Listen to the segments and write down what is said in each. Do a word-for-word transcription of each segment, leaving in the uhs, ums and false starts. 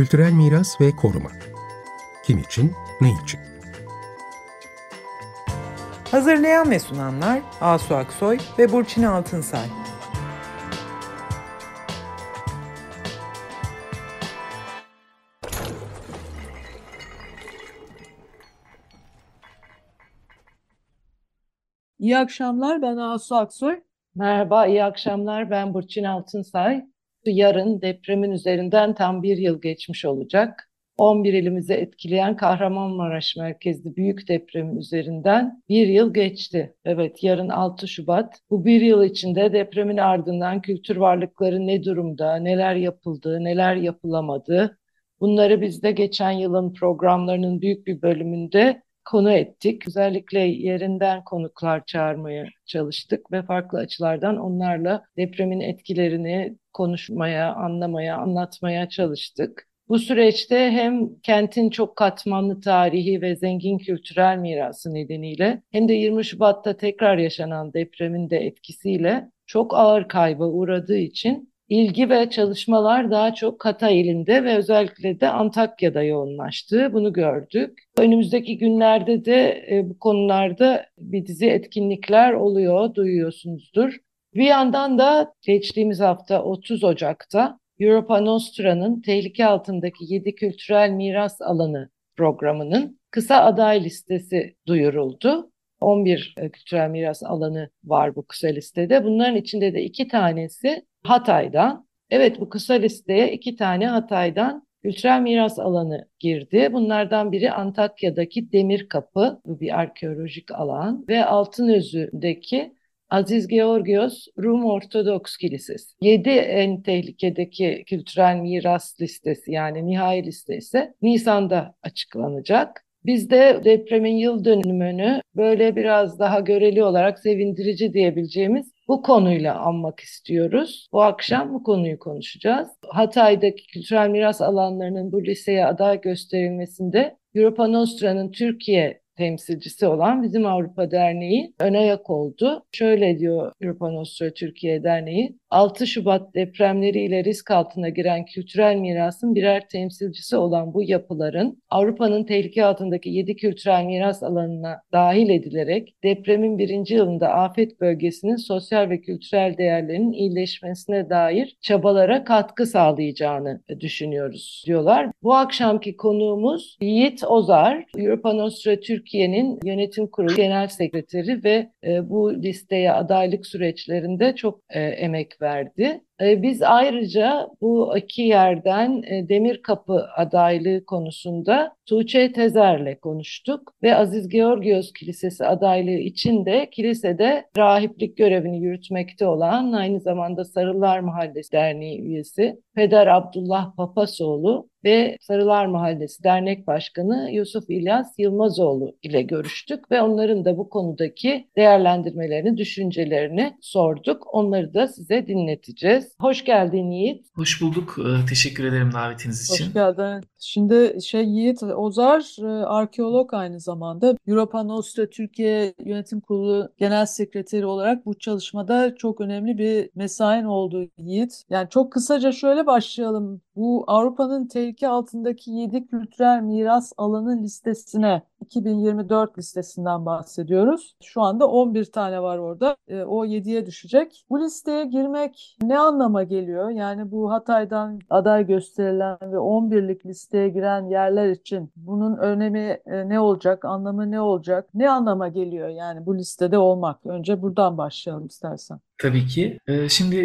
Kültürel miras ve koruma. Kim için, ne için? Hazırlayan ve sunanlar Asu Aksoy ve Burçin Altınsay. İyi akşamlar, ben Asu Aksoy. Merhaba, iyi akşamlar, ben Burçin Altınsay. Yarın depremin üzerinden tam bir yıl geçmiş olacak. on bir ilimizi etkileyen Kahramanmaraş merkezli büyük depremin üzerinden bir yıl geçti. Evet, yarın altı Şubat. Bu bir yıl içinde depremin ardından kültür varlıkları ne durumda, neler yapıldı, neler yapılamadı. Bunları biz de geçen yılın programlarının büyük bir bölümünde konu ettik. Özellikle yerinden konuklar çağırmaya çalıştık ve farklı açılardan onlarla depremin etkilerini konuşmaya, anlamaya, anlatmaya çalıştık. Bu süreçte hem kentin çok katmanlı tarihi ve zengin kültürel mirası nedeniyle hem de yirmi Şubat'ta tekrar yaşanan depremin de etkisiyle çok ağır kayba uğradığı için ilgi ve çalışmalar daha çok Hatay ilinde ve özellikle de Antakya'da yoğunlaştı. Bunu gördük. Önümüzdeki günlerde de bu konularda bir dizi etkinlikler oluyor, duyuyorsunuzdur. Bir yandan da geçtiğimiz hafta otuz Ocak'ta Europa Nostra'nın tehlike altındaki yedi kültürel miras alanı programının kısa aday listesi duyuruldu. on bir kültürel miras alanı var bu kısa listede. Bunların içinde de iki tanesi Hatay'dan. Evet, bu kısa listeye iki tane Hatay'dan kültürel miras alanı girdi. Bunlardan biri Antakya'daki Demir Kapı, bu bir arkeolojik alan, ve Altınözü'deki Aziz Georgios Rum Ortodoks Kilisesi. yedi en tehlikedeki kültürel miras listesi, yani nihai liste ise Nisan'da açıklanacak. Biz de depremin yıl dönümünü böyle biraz daha göreli olarak sevindirici diyebileceğimiz bu konuyla anmak istiyoruz. Bu akşam bu konuyu konuşacağız. Hatay'daki kültürel miras alanlarının bu listeye aday gösterilmesinde Europa Nostra'nın Türkiye temsilcisi olan bizim Avrupa Derneği öne yak oldu. Şöyle diyor Europa Nostra Türkiye Derneği: altı Şubat depremleriyle risk altına giren kültürel mirasın birer temsilcisi olan bu yapıların Avrupa'nın tehlike altındaki yedi kültürel miras alanına dahil edilerek depremin birinci yılında afet bölgesinin sosyal ve kültürel değerlerinin iyileşmesine dair çabalara katkı sağlayacağını düşünüyoruz diyorlar. Bu akşamki konuğumuz Yiğit Ozar, Europa Nostra Türkiye'nin yönetim kurulu genel sekreteri ve bu listeye adaylık süreçlerinde çok emek verdi. Biz ayrıca bu iki yerden Demir Kapı adaylığı konusunda Tuğçe Tezer'le konuştuk ve Aziz Georgios Kilisesi adaylığı için de kilisede rahiplik görevini yürütmekte olan, aynı zamanda Sarılar Mahallesi Derneği üyesi Peder Abdullah Papasoğlu ve Sarılar Mahallesi Dernek Başkanı Yusuf İlyas Yılmazoğlu ile görüştük ve onların da bu konudaki değerlendirmelerini, düşüncelerini sorduk. Onları da size dinleteceğiz. Hoş geldin Yiğit. Hoş bulduk. Teşekkür ederim davetiniz için. Hoş geldin. Şimdi şey Yiğit Ozar, arkeolog aynı zamanda. Europa Nostra Türkiye Yönetim Kurulu Genel Sekreteri olarak bu çalışmada çok önemli bir mesain oldu Yiğit. Yani çok kısaca şöyle başlayalım. Bu Avrupa'nın tehlike altındaki yedi kültürel miras alanı listesine, iki bin yirmi dört listesinden bahsediyoruz. Şu anda on bir tane var orada. E, o yediye düşecek. Bu listeye girmek ne anlama geliyor? Yani bu Hatay'dan aday gösterilen ve on birlik listeye giren yerler için bunun önemi e, ne olacak? Anlamı ne olacak? Ne anlama geliyor yani bu listede olmak? Önce buradan başlayalım istersen. Tabii ki. Şimdi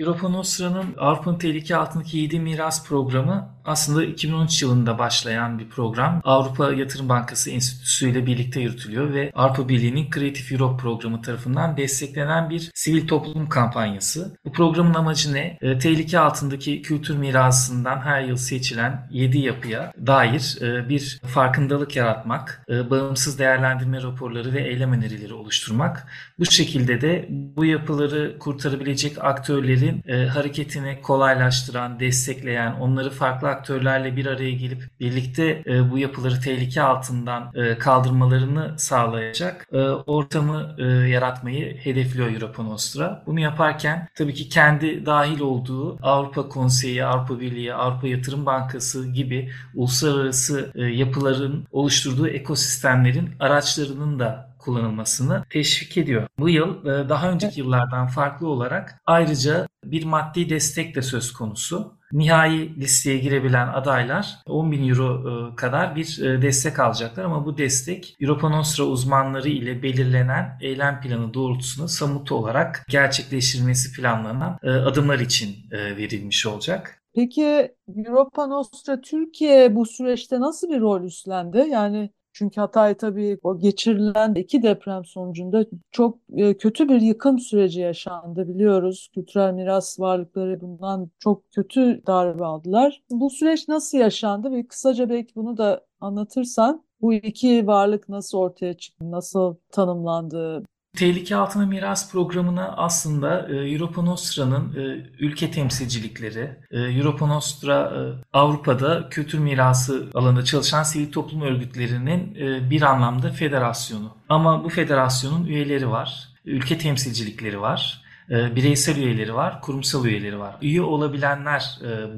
Europa Nostra'nın Avrupa'nın tehlike altındaki yedi miras programı aslında iki bin on üç yılında başlayan bir program. Avrupa Yatırım Bankası Enstitüsü ile birlikte yürütülüyor ve Avrupa Birliği'nin Creative Europe programı tarafından desteklenen bir sivil toplum kampanyası. Bu programın amacı ne? Tehlike altındaki kültür mirasından her yıl seçilen yedi yapıya dair bir farkındalık yaratmak, bağımsız değerlendirme raporları ve eylem önerileri oluşturmak. Bu şekilde de bu yapıları onları kurtarabilecek aktörlerin e, hareketini kolaylaştıran, destekleyen, onları farklı aktörlerle bir araya gelip birlikte e, bu yapıları tehlike altından e, kaldırmalarını sağlayacak e, ortamı e, yaratmayı hedefliyor Europa Nostra. Bunu yaparken tabii ki kendi dahil olduğu Avrupa Konseyi, Avrupa Birliği, Avrupa Yatırım Bankası gibi uluslararası e, yapıların oluşturduğu ekosistemlerin araçlarının da kullanılmasını teşvik ediyor. Bu yıl daha önceki yıllardan farklı olarak ayrıca bir maddi destek de söz konusu. Nihai listeye girebilen adaylar on bin euro kadar bir destek alacaklar ama bu destek Europa Nostra uzmanları ile belirlenen eylem planı doğrultusunda somut olarak gerçekleştirilmesi planlanan adımlar için verilmiş olacak. Peki Europa Nostra Türkiye bu süreçte nasıl bir rol üstlendi? Yani çünkü Hatay tabii o geçirilen iki deprem sonucunda çok kötü bir yıkım süreci yaşandı biliyoruz. Kültürel miras varlıkları bundan çok kötü darbe aldılar. Bu süreç nasıl yaşandı ve kısaca belki bunu da anlatırsan bu iki varlık nasıl ortaya çıktı, nasıl tanımlandı? Tehlike altına miras programına aslında Europa Nostra'nın ülke temsilcilikleri, Europa Nostra Avrupa'da kültür mirası alanında çalışan sivil toplum örgütlerinin bir anlamda federasyonu. Ama bu federasyonun üyeleri var, ülke temsilcilikleri var. Bireysel üyeleri var, kurumsal üyeleri var. Üye olabilenler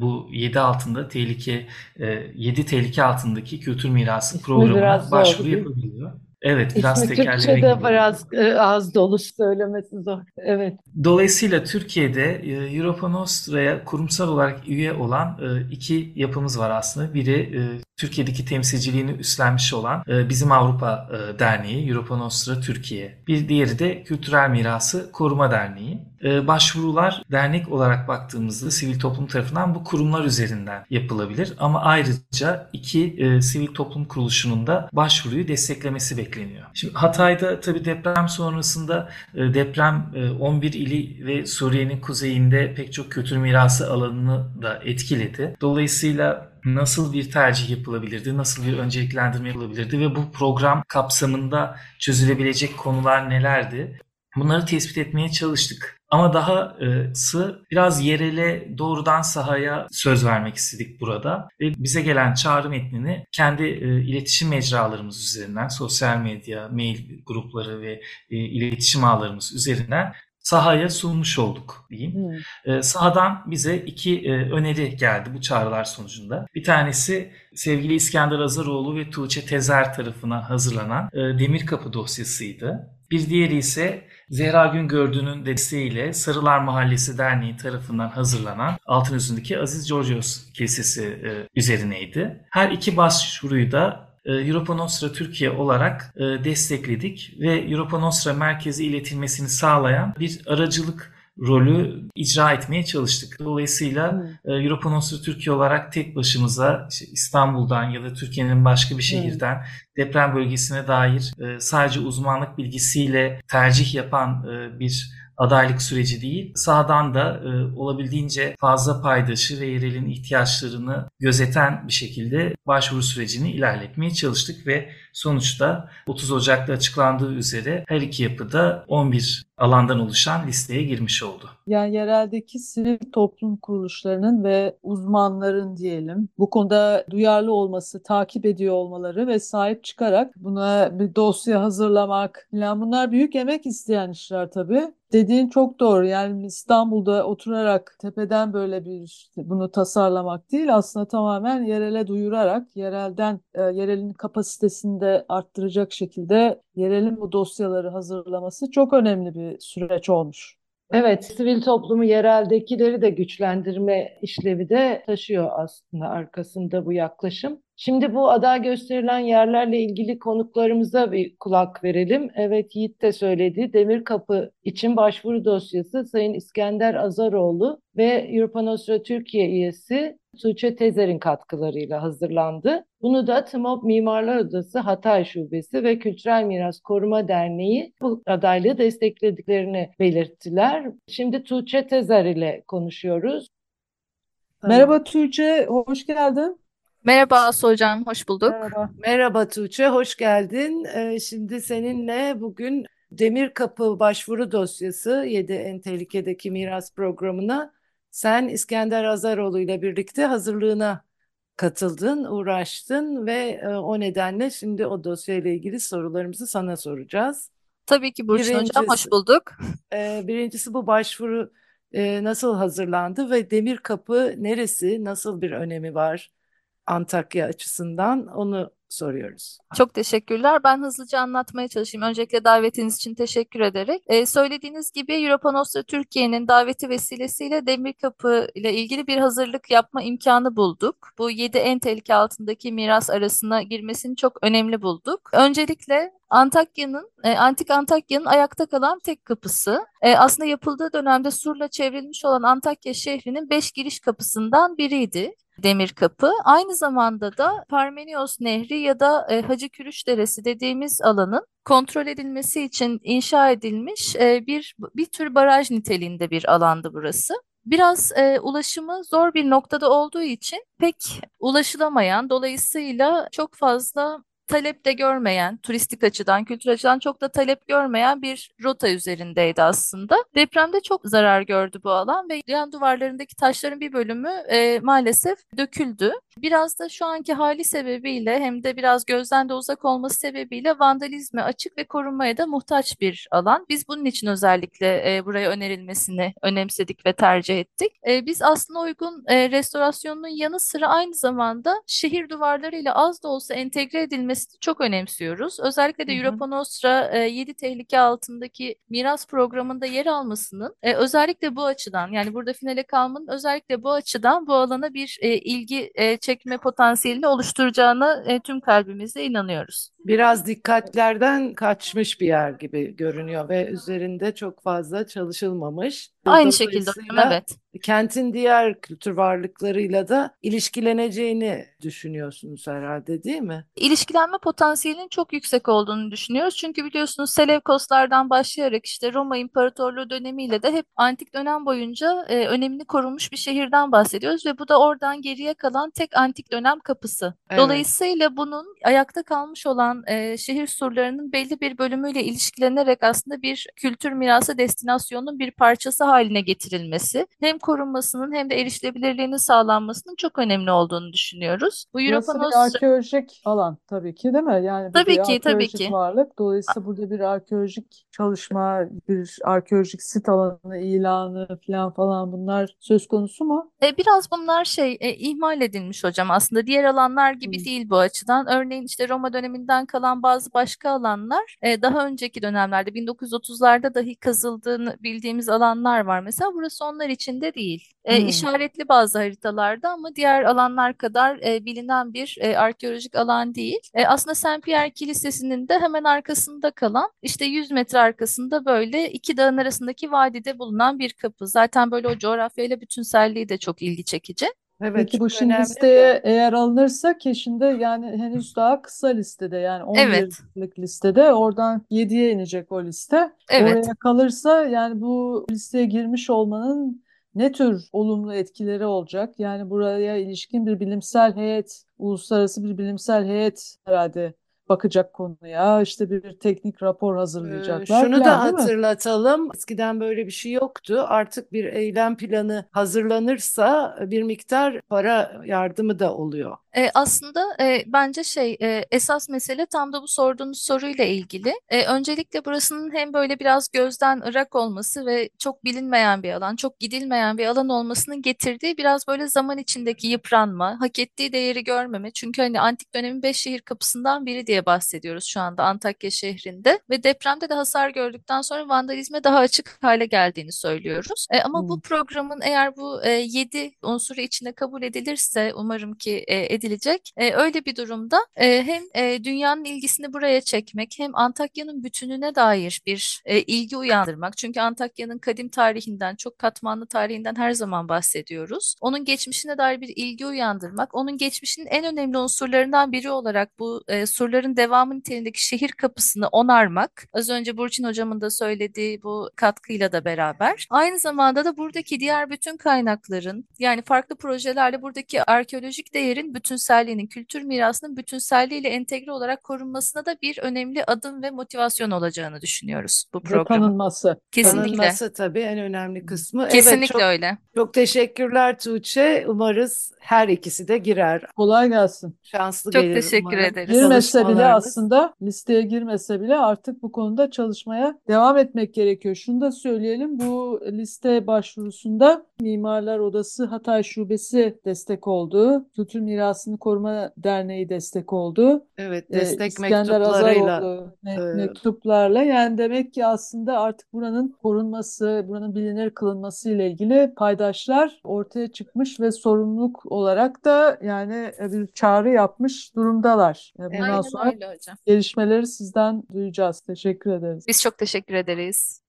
bu yedi altında tehlike, yedi tehlike altındaki kültür mirası programına başvuru yapabiliyor. Evet, biraz tekerleme gibi. De biraz ağız dolu, söylemesi zor. Evet. Dolayısıyla Türkiye'de Europa Nostra'ya kurumsal olarak üye olan iki yapımız var aslında. Biri Türkiye'deki temsilciliğini üstlenmiş olan bizim Avrupa Derneği, Europa Nostra Türkiye. Bir diğeri de Kültürel Mirası Koruma Derneği. Başvurular dernek olarak baktığımızda sivil toplum tarafından bu kurumlar üzerinden yapılabilir. Ama ayrıca iki e, sivil toplum kuruluşunun da başvuruyu desteklemesi bekleniyor. Şimdi Hatay'da tabii deprem sonrasında e, deprem e, on bir ili ve Suriye'nin kuzeyinde pek çok kültür mirası alanını da etkiledi. Dolayısıyla nasıl bir tercih yapılabilirdi, nasıl bir önceliklendirme yapılabilirdi ve bu program kapsamında çözülebilecek konular nelerdi? Bunları tespit etmeye çalıştık. Ama dahası biraz yerele, doğrudan sahaya söz vermek istedik burada. Ve bize gelen çağrı metnini kendi iletişim mecralarımız üzerinden, sosyal medya, mail grupları ve iletişim ağlarımız üzerinden sahaya sunmuş olduk diyeyim. Hmm. Sahadan bize iki öneri geldi bu çağrılar sonucunda. Bir tanesi sevgili İskender Azaroğlu ve Tuğçe Tezer tarafına hazırlanan Demir Kapı dosyasıydı. Bir diğeri ise Zehra Güngördü'nün desteğiyle Sarılar Mahallesi Derneği tarafından hazırlanan Altınözü'ndeki Aziz Georgios Kilisesi üzerineydi. Her iki başvuruyu da Europa Nostra Türkiye olarak destekledik ve Europa Nostra merkezi iletilmesini sağlayan bir aracılık rolü icra etmeye çalıştık. Dolayısıyla Europa Nostra Türkiye olarak tek başımıza işte İstanbul'dan ya da Türkiye'nin başka bir şehirden evet. deprem bölgesine dair sadece uzmanlık bilgisiyle tercih yapan bir adaylık süreci değil, sahadan da e, olabildiğince fazla paydaşı ve yerelin ihtiyaçlarını gözeten bir şekilde başvuru sürecini ilerletmeye çalıştık ve sonuçta otuz Ocak'ta açıklandığı üzere her iki yapıda on bir alandan oluşan listeye girmiş oldu. Yani yereldeki sivil toplum kuruluşlarının ve uzmanların diyelim bu konuda duyarlı olması, takip ediyor olmaları ve sahip çıkarak buna bir dosya hazırlamak falan bunlar büyük emek isteyen işler tabii. Dediğin çok doğru. Yani İstanbul'da oturarak tepeden böyle bir işte bunu tasarlamak değil aslında tamamen yerele duyurarak yerelden e, yerelin kapasitesini de arttıracak şekilde yerelin bu dosyaları hazırlaması çok önemli bir süreç olmuş. Evet, sivil toplumu yereldekileri de güçlendirme işlevi de taşıyor aslında arkasında bu yaklaşım. Şimdi bu aday gösterilen yerlerle ilgili konuklarımıza bir kulak verelim. Evet, Yiğit de söyledi. Demir Kapı için başvuru dosyası Sayın İskender Azaroğlu ve Europa Nostra Türkiye üyesi Tuğçe Tezer'in katkılarıyla hazırlandı. Bunu da T M M O B Mimarlar Odası Hatay Şubesi ve Kültürel Miras Koruma Derneği bu adaylığı desteklediklerini belirttiler. Şimdi Tuğçe Tezer ile konuşuyoruz. Merhaba Tuğçe, hoş geldin. Merhaba Asu Hocam, hoş bulduk. Merhaba, Merhaba Tuğçe, hoş geldin. Ee, şimdi seninle bugün Demir Kapı başvuru dosyası yedi en tehlikedeki miras programına sen İskender Azaroğlu ile birlikte hazırlığına katıldın, uğraştın ve o nedenle şimdi o dosyayla ilgili sorularımızı sana soracağız. Tabii ki Burçin Hocam, hoş bulduk. E, birincisi bu başvuru e, nasıl hazırlandı ve Demir Kapı neresi, nasıl bir önemi var Antakya açısından onu soruyoruz. Çok teşekkürler. Ben hızlıca anlatmaya çalışayım. Öncelikle davetiniz için teşekkür ederek. Ee, söylediğiniz gibi Europa Nostra Türkiye'nin daveti vesilesiyle Demir Kapı ile ilgili bir hazırlık yapma imkanı bulduk. Bu yedi en tehlike altındaki miras arasına girmesini çok önemli bulduk. Öncelikle Antakya'nın, e, Antik Antakya'nın ayakta kalan tek kapısı. E, aslında yapıldığı dönemde surla çevrilmiş olan Antakya şehrinin beş giriş kapısından biriydi Demir Kapı. Aynı zamanda da Parmenios Nehri ya da e, Hacı Kürüş Deresi dediğimiz alanın kontrol edilmesi için inşa edilmiş e, bir bir tür baraj niteliğinde bir alandı burası. Biraz e, ulaşımı zor bir noktada olduğu için pek ulaşılamayan, dolayısıyla çok fazla talep de görmeyen, turistik açıdan, kültür açıdan çok da talep görmeyen bir rota üzerindeydi aslında. Depremde çok zarar gördü bu alan ve yan duvarlarındaki taşların bir bölümü e, maalesef döküldü. Biraz da şu anki hali sebebiyle hem de biraz gözden de uzak olması sebebiyle vandalizme açık ve korunmaya da muhtaç bir alan. Biz bunun için özellikle e, buraya önerilmesini önemsedik ve tercih ettik. E, biz aslında uygun e, restorasyonunun yanı sıra aynı zamanda şehir duvarlarıyla az da olsa entegre edilmesi çok önemsiyoruz. Özellikle de Europa Nostra e, yedi tehlike altındaki miras programında yer almasının e, özellikle bu açıdan, yani burada finale kalmanın özellikle bu açıdan bu alana bir e, ilgi e, çekme potansiyelini oluşturacağına e, tüm kalbimizle inanıyoruz. Biraz dikkatlerden kaçmış bir yer gibi görünüyor ve üzerinde çok fazla çalışılmamış. Aynı şekilde, evet. Kentin diğer kültür varlıklarıyla da ilişkileneceğini düşünüyorsunuz herhalde, değil mi? İlişkilenme potansiyelinin çok yüksek olduğunu düşünüyoruz. Çünkü biliyorsunuz Seleukoslardan başlayarak işte Roma İmparatorluğu dönemiyle de hep antik dönem boyunca e, önemini korunmuş bir şehirden bahsediyoruz ve bu da oradan geriye kalan tek antik dönem kapısı. Evet. Dolayısıyla bunun ayakta kalmış olan e, şehir surlarının belli bir bölümüyle ilişkilenerek aslında bir kültür mirası destinasyonunun bir parçası haline getirilmesi, hem korunmasının hem de erişilebilirliğinin sağlanmasının çok önemli olduğunu düşünüyoruz. Bu Europa Nostra... bir arkeolojik alan tabii ki, değil mi? Yani tabii ki, arkeolojik tabii ki. Varlık. Dolayısıyla burada bir arkeolojik çalışma, bir arkeolojik sit alanı ilanı falan falan bunlar söz konusu mu? E, biraz bunlar şey e, ihmal edilmiş hocam aslında. Diğer alanlar gibi Hı. değil bu açıdan. Örneğin işte Roma döneminden kalan bazı başka alanlar e, daha önceki dönemlerde bin dokuz yüz otuzlarda dahi kazıldığını bildiğimiz alanlar var. Mesela burası onlar içinde değil. E, hmm. İşaretli bazı haritalarda ama diğer alanlar kadar e, bilinen bir e, arkeolojik alan değil. E, aslında Saint Pierre Kilisesi'nin de hemen arkasında kalan, işte yüz metre arkasında böyle iki dağın arasındaki vadide bulunan bir kapı. Zaten böyle o coğrafyayla bütünselliği de çok ilgi çekici. Evet, peki bu şimdi listeye eğer alınırsa ki şimdi yani henüz daha kısa listede, yani on birlik evet. listede oradan yediye inecek o liste. Evet. Oraya kalırsa yani bu listeye girmiş olmanın ne tür olumlu etkileri olacak? Yani buraya ilişkin bir bilimsel heyet, uluslararası bir bilimsel heyet herhalde bakacak konuya, işte bir teknik rapor hazırlayacaklar. Ee, şunu plan, da hatırlatalım, eskiden böyle bir şey yoktu. Artık bir eylem planı hazırlanırsa bir miktar para yardımı da oluyor. E, aslında e, bence şey e, esas mesele tam da bu sorduğunuz soruyla ilgili. E, öncelikle burasının hem böyle biraz gözden ırak olması ve çok bilinmeyen bir alan, çok gidilmeyen bir alan olmasının getirdiği biraz böyle zaman içindeki yıpranma, hak ettiği değeri görmeme. Çünkü hani antik dönemin beş şehir kapısından biri diye bahsediyoruz şu anda Antakya şehrinde ve depremde de hasar gördükten sonra vandalizme daha açık hale geldiğini söylüyoruz. E, ama hmm. bu programın eğer bu e, yedi unsuru içine kabul edilirse, umarım ki e, edilir. Ee, öyle bir durumda e, hem e, dünyanın ilgisini buraya çekmek, hem Antakya'nın bütününe dair bir e, ilgi uyandırmak. Çünkü Antakya'nın kadim tarihinden, çok katmanlı tarihinden her zaman bahsediyoruz. Onun geçmişine dair bir ilgi uyandırmak, onun geçmişinin en önemli unsurlarından biri olarak bu e, surların devamı niteliğindeki şehir kapısını onarmak. Az önce Burçin Hocam'ın da söylediği bu katkıyla da beraber. Aynı zamanda da buradaki diğer bütün kaynakların, yani farklı projelerle buradaki arkeolojik değerin bütün bütünselliğinin, kültür mirasının bütünselliğiyle entegre olarak korunmasına da bir önemli adım ve motivasyon olacağını düşünüyoruz bu programın. Tanınması. Kesinlikle. Tanınması tabii en önemli kısmı. Kesinlikle evet, çok, öyle. Çok teşekkürler Tuğçe. Umarız her ikisi de girer. Kolay gelsin. Şanslı gelir. Çok geliriz, teşekkür umarım. Ederiz. Girmese bile aslında, listeye girmese bile artık bu konuda çalışmaya devam etmek gerekiyor. Şunu da söyleyelim, bu liste başvurusunda Mimarlar Odası Hatay Şubesi destek oldu. Kültür Mirasını Koruma Derneği destek oldu. Evet, destek ee, İskender Azaroğlu e... mektuplarla. Yani demek ki aslında artık buranın korunması, buranın bilinir kılınması ile ilgili paydaşlar ortaya çıkmış ve sorumluluk olarak da yani bir çağrı yapmış durumdalar. Bundan aynen sonra öyle hocam. Gelişmeleri sizden duyacağız. Teşekkür ederiz. Biz çok teşekkür ederiz.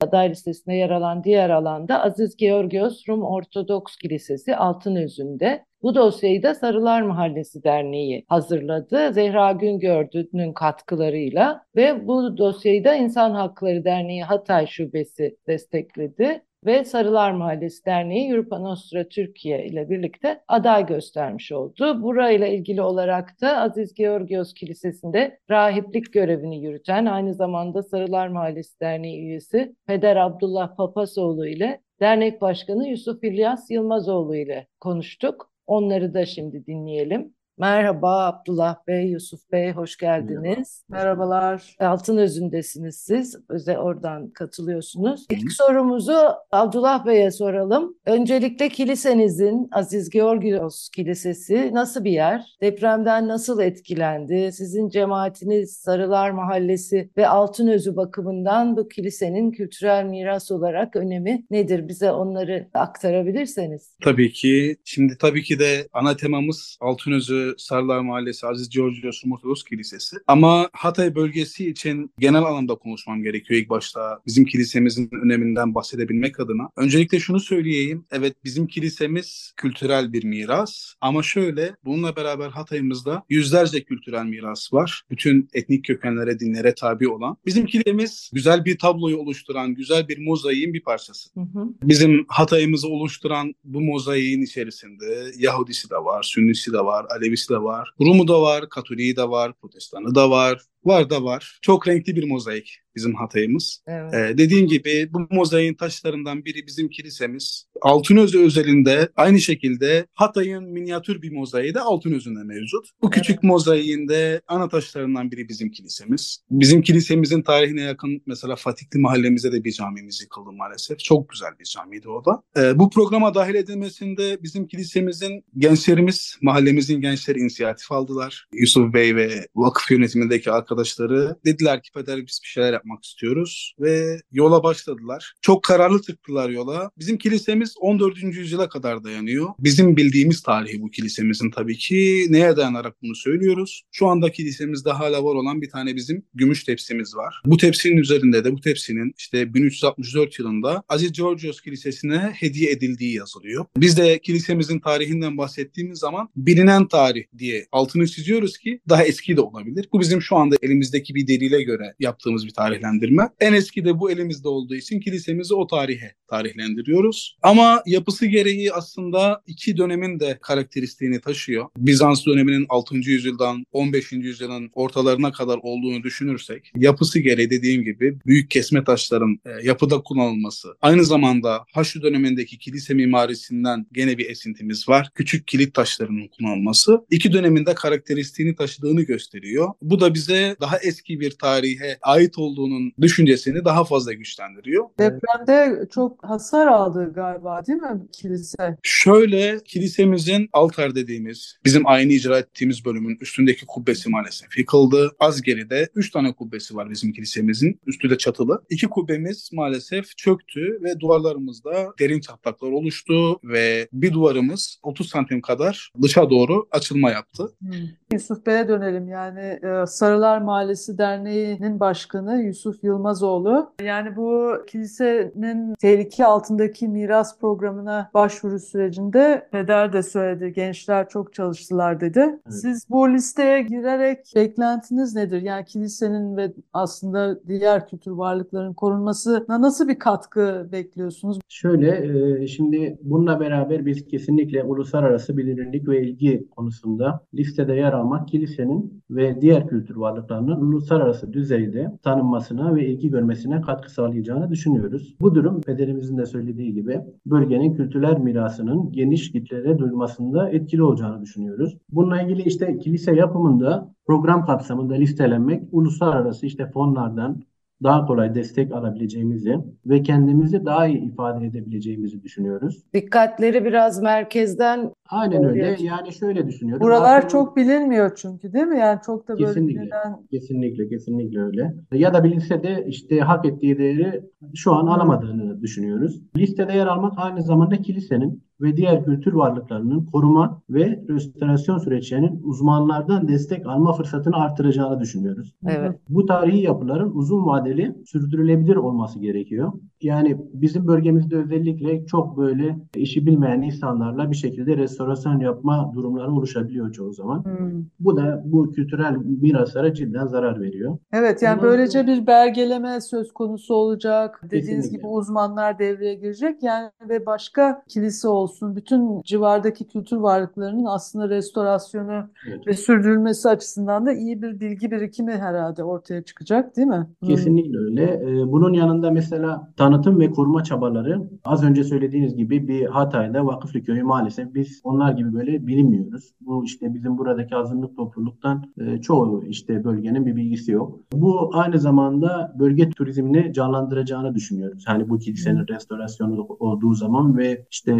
Aday listesinde yer alan diğer alanda Aziz Georgios Rum Ortodoks Kilisesi Altınözü'nde. Bu dosyayı da Sarılar Mahallesi Derneği hazırladı. Zehra Güngördü'nün katkılarıyla ve bu dosyayı da İnsan Hakları Derneği Hatay Şubesi destekledi. Ve Sarılar Mahallesi Derneği Europa Nostra Türkiye ile birlikte aday göstermiş oldu. Burayla ilgili olarak da Aziz Georgios Kilisesi'nde rahiplik görevini yürüten aynı zamanda Sarılar Mahallesi Derneği üyesi Peder Abdullah Papasoğlu ile dernek başkanı Yusuf İlyas Yılmazoğlu ile konuştuk. Onları da şimdi dinleyelim. Merhaba Abdullah Bey, Yusuf Bey, hoş geldiniz. Merhaba. Merhabalar. Altınözü'ndesiniz siz, özel oradan katılıyorsunuz. Hı. İlk sorumuzu Abdullah Bey'e soralım. Öncelikle kilisenizin, Aziz Georgios Kilisesi nasıl bir yer? Depremden nasıl etkilendi? Sizin cemaatiniz Sarılar Mahallesi ve Altınözü bakımından bu kilisenin kültürel miras olarak önemi nedir? Bize onları aktarabilirseniz. Tabii ki. Şimdi tabii ki de ana temamız Altınözü Sarılar Mahallesi, Aziz Georgios Rum Ortodoks Kilisesi. Ama Hatay bölgesi için genel anlamda konuşmam gerekiyor ilk başta. Bizim kilisemizin öneminden bahsedebilmek adına. Öncelikle şunu söyleyeyim. Evet, bizim kilisemiz kültürel bir miras. Ama şöyle, bununla beraber Hatay'ımızda yüzlerce kültürel miras var. Bütün etnik kökenlere, dinlere tabi olan. Bizim kilisemiz güzel bir tabloyu oluşturan, güzel bir mozaiğin bir parçası. Hı hı. Bizim Hatay'ımızı oluşturan bu mozaiğin içerisinde Yahudisi de var, Sünnisi de var, Alevisi de var, Rumu da var, Katoliği de var, Protestanı da var. Var da var. Çok renkli bir mozaik bizim Hatay'ımız. Evet. Ee, dediğim gibi bu mozaiğin taşlarından biri bizim kilisemiz. Altınözü özelinde aynı şekilde Hatay'ın minyatür bir mozaiği de Altınözü'nde mevcut. Bu küçük evet. mozaiğin de ana taşlarından biri bizim kilisemiz. Bizim kilisemizin tarihine yakın mesela Fatihli mahallemizde de bir camimiz yıkıldı maalesef. Çok güzel bir camiydi o da. Ee, bu programa dahil edilmesinde bizim kilisemizin gençlerimiz, mahallemizin gençleri inisiyatif aldılar. Yusuf Bey ve vakıf yönetimindeki arkadaşlar arkadaşları dediler ki Peder biz bir şeyler yapmak istiyoruz ve yola başladılar. Çok kararlı çıktılar yola. Bizim kilisemiz on dördüncü yüzyıla kadar dayanıyor. Bizim bildiğimiz tarihi bu kilisemizin tabii ki neye dayanarak bunu söylüyoruz. Şu anda kilisemizde hala var olan bir tane bizim gümüş tepsimiz var. Bu tepsinin üzerinde de bu tepsinin işte bin üç yüz altmış dört yılında Aziz Georgios Kilisesi'ne hediye edildiği yazılıyor. Biz de kilisemizin tarihinden bahsettiğimiz zaman bilinen tarih diye altını çiziyoruz ki daha eski de olabilir. Bu bizim şu anda elimizdeki bir delile göre yaptığımız bir tarihlendirme. En eski de bu elimizde olduğu için kilisemizi o tarihe tarihlendiriyoruz. Ama yapısı gereği aslında iki dönemin de karakteristiğini taşıyor. Bizans döneminin altıncı yüzyıldan on beşinci yüzyılın ortalarına kadar olduğunu düşünürsek, yapısı gereği dediğim gibi büyük kesme taşların yapıda kullanılması. Aynı zamanda Haçlı dönemindeki kilise mimarisinden gene bir esintimiz var. Küçük kilit taşlarının kullanılması. İki dönemin de karakteristiğini taşıdığını gösteriyor. Bu da bize daha eski bir tarihe ait olduğunun düşüncesini daha fazla güçlendiriyor. Depremde çok hasar aldı galiba değil mi kilise? Şöyle, kilisemizin altar dediğimiz, bizim aynı icra ettiğimiz bölümün üstündeki kubbesi maalesef yıkıldı. Az geride üç tane kubbesi var bizim kilisemizin. Üstü de çatılı. İki kubbemiz maalesef çöktü ve duvarlarımızda derin çatlaklar oluştu ve bir duvarımız otuz santim kadar dışa doğru açılma yaptı. Hmm. Yusuf Bey'e dönelim yani. Sarılar Mahallesi Derneği'nin başkanı Yusuf Yılmazoğlu. Yani bu kilisenin tehlike altındaki miras programına başvuru sürecinde Peder de söyledi, gençler çok çalıştılar dedi. Evet. Siz bu listeye girerek beklentiniz nedir? Yani kilisenin ve aslında diğer kültür varlıkların korunmasına nasıl bir katkı bekliyorsunuz? Şöyle, şimdi bununla beraber biz kesinlikle uluslararası bilinirlik ve ilgi konusunda listede yer almak kilisenin ve diğer kültür varlıklarının uluslararası düzeyde tanınmasına ve ilgi görmesine katkı sağlayacağını düşünüyoruz. Bu durum pederimizin de söylediği gibi bölgenin kültürel mirasının geniş kitlere duyulmasında etkili olacağını düşünüyoruz. Bununla ilgili işte kilise yapımında program kapsamında listelenmek uluslararası işte fonlardan daha kolay destek alabileceğimizi ve kendimizi daha iyi ifade edebileceğimizi düşünüyoruz. Dikkatleri biraz merkezden... Aynen öyle. Oluyor. Yani şöyle düşünüyorum. Buralar aslında... çok bilinmiyor çünkü değil mi? Yani çok da böyle kesinlikle, bilinen... Kesinlikle, kesinlikle öyle. Ya da bilinse de işte hak ettiği değeri şu an alamadığını düşünüyoruz. Listede yer almak aynı zamanda kilisenin ve diğer kültür varlıklarının koruma ve restorasyon süreçlerinin uzmanlardan destek alma fırsatını artıracağını düşünüyoruz. Evet. Bu tarihi yapıların uzun vadeli sürdürülebilir olması gerekiyor. Yani bizim bölgemizde özellikle çok böyle işi bilmeyen insanlarla bir şekilde restorasyon yapma durumları oluşabiliyor çoğu zaman. Hmm. Bu da bu kültürel miraslara cidden zarar veriyor. Evet, yani bundan böylece sonra... bir belgeleme söz konusu olacak. Dediğiniz kesinlikle gibi uzmanlar devreye girecek. Yani ve başka kilise olsun, bütün civardaki kültür varlıklarının aslında restorasyonu evet. ve sürdürülmesi açısından da iyi bir bilgi birikimi herhalde ortaya çıkacak değil mi? Kesinlikle hmm. öyle. Bunun yanında mesela tanıtım ve koruma çabaları, az önce söylediğiniz gibi bir Hatay'da Vakıflı Köyü maalesef biz onlar gibi böyle bilinmiyoruz. Bu işte bizim buradaki azınlık topluluktan çoğu işte bölgenin bir bilgisi yok. Bu aynı zamanda bölge turizmini canlandıracağını düşünüyoruz. Hani bu kilisenin hmm. restorasyonu olduğu zaman ve işte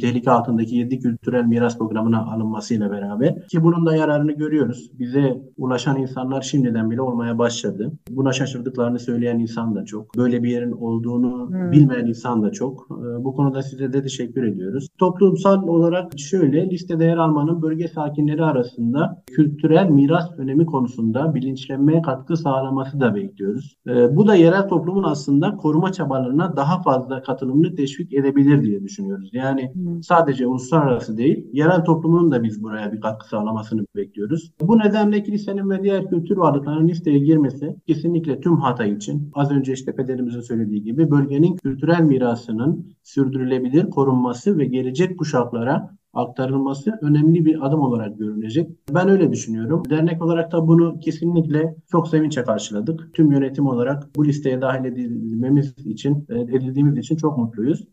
tehlike altındaki yedi kültürel miras programına alınmasıyla beraber ki bunun da yararını görüyoruz. Bize ulaşan insanlar şimdiden bile olmaya başladı. Buna şaşırdıklarını söyleyen insan da çok. Böyle bir yerin olduğunu hmm. bilmeyen insan da çok. Bu konuda size de teşekkür ediyoruz. Toplumsal olarak şöyle, listede yer almanın bölge sakinleri arasında kültürel miras önemi konusunda bilinçlenmeye katkı sağlaması da bekliyoruz. Bu da yerel toplumun aslında koruma çabalarına daha fazla katılımını teşvik edebilir diye düşünüyoruz. Yani Yani sadece uluslararası değil, yerel toplumun da biz buraya bir katkı sağlamasını bekliyoruz. Bu nedenle kilisenin ve diğer kültür varlıklarının listeye girmesi kesinlikle tüm Hatay için, az önce işte pederimizin söylediği gibi, bölgenin kültürel mirasının sürdürülebilir korunması ve gelecek kuşaklara aktarılması önemli bir adım olarak görünecek. Ben öyle düşünüyorum. Dernek olarak da bunu kesinlikle çok sevinçle karşıladık. Tüm yönetim olarak bu listeye dahil edilmemiz için, edildiğimiz için çok mutluyuz.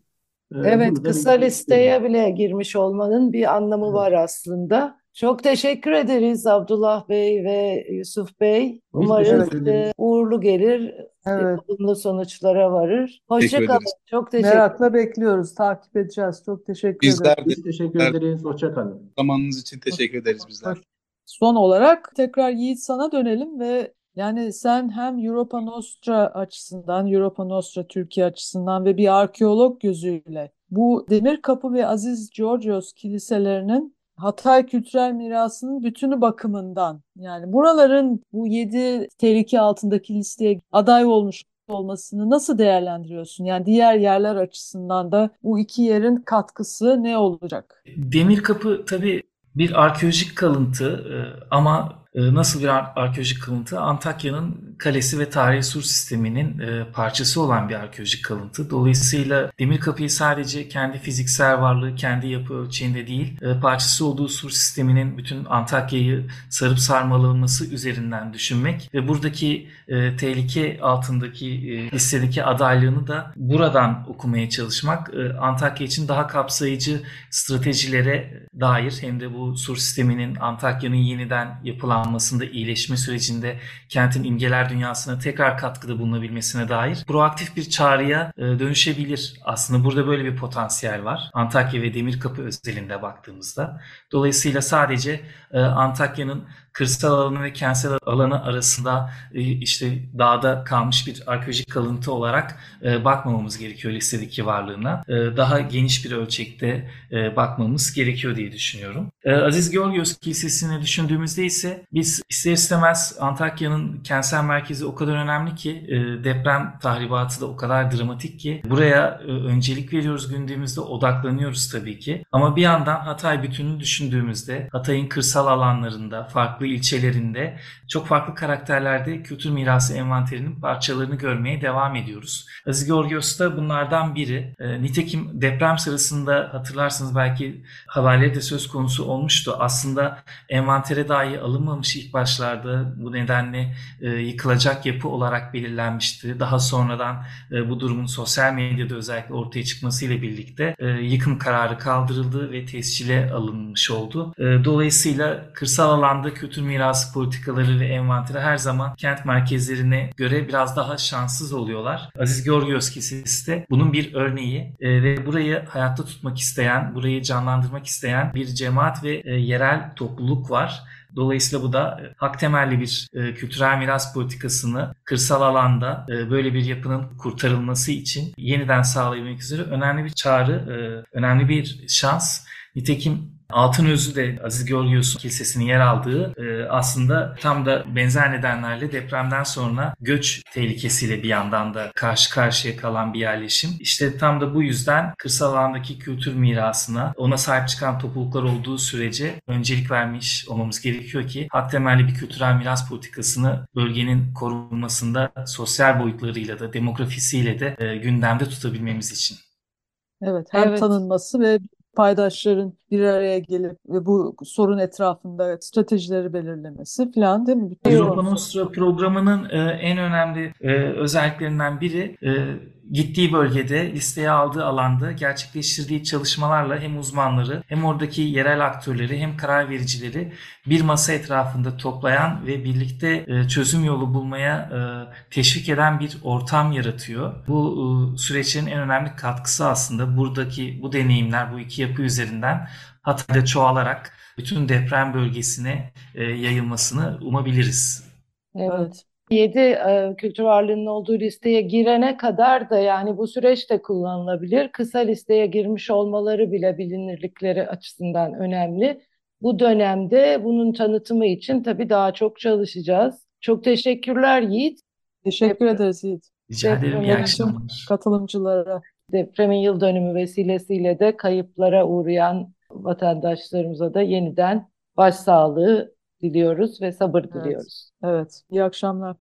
Evet, kısa listeye bile girmiş olmanın bir anlamı evet. var aslında. Çok teşekkür ederiz Abdullah Bey ve Yusuf Bey. Umarız e, uğurlu gelir, evet. olumlu sonuçlara varır. Hoşçakalın. Çok teşekkür. Merakla bekliyoruz, takip edeceğiz. Çok teşekkür ederiz. Bizler de biz teşekkür de ederiz. Hoşçakalın. Zamanınız için teşekkür Hoş, ederiz bizler. Son olarak tekrar Yiğit sana dönelim ve yani sen hem Europa Nostra açısından, Europa Nostra Türkiye açısından ve bir arkeolog gözüyle bu Demir Kapı ve Aziz Georgios kiliselerinin Hatay kültürel mirasının bütünü bakımından, yani buraların bu yedi tehlike altındaki listeye aday olmuş olmasını nasıl değerlendiriyorsun? Yani diğer yerler açısından da bu iki yerin katkısı ne olacak? Demir Kapı tabii bir arkeolojik kalıntı ama nasıl bir ar- arkeolojik kalıntı? Antakya'nın kalesi ve tarihi sur sisteminin e, parçası olan bir arkeolojik kalıntı. Dolayısıyla Demir Kapı'yı sadece kendi fiziksel varlığı, kendi yapı ölçeğinde değil, e, parçası olduğu sur sisteminin bütün Antakya'yı sarıp sarmalanması üzerinden düşünmek ve buradaki e, tehlike altındaki e, listedeki adaylığını da buradan okumaya çalışmak, e, Antakya için daha kapsayıcı stratejilere dair, hem de bu sur sisteminin Antakya'nın yeniden yapılan almasında, iyileşme sürecinde kentin imgeler dünyasına tekrar katkıda bulunabilmesine dair proaktif bir çağrıya dönüşebilir. Aslında burada böyle bir potansiyel var. Antakya ve Demirkapı özelinde baktığımızda. Dolayısıyla sadece Antakya'nın kırsal alanı ve kentsel alanı arasında işte dağda kalmış bir arkeolojik kalıntı olarak bakmamamız gerekiyor listedeki varlığına. Daha geniş bir ölçekte bakmamız gerekiyor diye düşünüyorum. Aziz Georgios Kilisesi'ne düşündüğümüzde ise Biz ister istemez Antakya'nın kentsel merkezi o kadar önemli ki deprem tahribatı da o kadar dramatik ki buraya öncelik veriyoruz gündemimizde, odaklanıyoruz tabii ki. Ama bir yandan Hatay bütününü düşündüğümüzde Hatay'ın kırsal alanlarında, farklı ilçelerinde çok farklı karakterlerde kültür mirası envanterinin parçalarını görmeye devam ediyoruz. Aziz Georgios da bunlardan biri. Nitekim deprem sırasında hatırlarsınız belki haberleri de söz konusu olmuştu. Aslında envantere dahi alınmamış ilk başlarda, bu nedenle e, yıkılacak yapı olarak belirlenmişti. Daha sonradan e, bu durumun sosyal medyada özellikle ortaya çıkmasıyla birlikte e, yıkım kararı kaldırıldı ve tescile alınmış oldu. E, dolayısıyla kırsal alanda kültür mirası politikaları ve envanteri her zaman kent merkezlerine göre biraz daha şanssız oluyorlar. Aziz Georgios Kilisesi de bunun bir örneği e, ve burayı hayatta tutmak isteyen, burayı canlandırmak isteyen bir cemaat ve e, yerel topluluk var. Dolayısıyla bu da hak temelli bir e, kültürel miras politikasını kırsal alanda e, böyle bir yapının kurtarılması için yeniden sağlayabilmek üzere önemli bir çağrı, e, önemli bir şans. Nitekim Altınözü de Aziz Georgios Kilisesi'nin yer aldığı e, aslında tam da benzer nedenlerle depremden sonra göç tehlikesiyle bir yandan da karşı karşıya kalan bir yerleşim. İşte tam da bu yüzden kırsal alandaki kültür mirasına, ona sahip çıkan topluluklar olduğu sürece öncelik vermiş olmamız gerekiyor ki hak temelli bir kültürel miras politikasını bölgenin korunmasında sosyal boyutlarıyla da demografisiyle de e, gündemde tutabilmemiz için. Evet, hem evet. tanınması ve paydaşların bir araya gelip ve bu sorun etrafında stratejileri belirlemesi falan, değil mi? Europa Nostra programının en önemli özelliklerinden biri, gittiği bölgede, listeye aldığı alanda gerçekleştirdiği çalışmalarla hem uzmanları hem oradaki yerel aktörleri hem karar vericileri bir masa etrafında toplayan ve birlikte çözüm yolu bulmaya teşvik eden bir ortam yaratıyor. Bu süreçlerin en önemli katkısı aslında buradaki bu deneyimler, bu iki yapı üzerinden Hatay'da çoğalarak bütün deprem bölgesine yayılmasını umabiliriz. Evet. yedi e, kültür varlığının olduğu listeye girene kadar da yani bu süreç de kullanılabilir. Kısa listeye girmiş olmaları bile bilinirlikleri açısından önemli. Bu dönemde bunun tanıtımı için tabii daha çok çalışacağız. Çok teşekkürler Yiğit. Teşekkür Dep- ederiz Yiğit. Rica ederim. İyi akşamlar. Katılımcılara. Depremin yıl dönümü vesilesiyle de kayıplara uğrayan vatandaşlarımıza da yeniden başsağlığı diliyoruz ve sabır evet. diliyoruz. Evet, iyi akşamlar.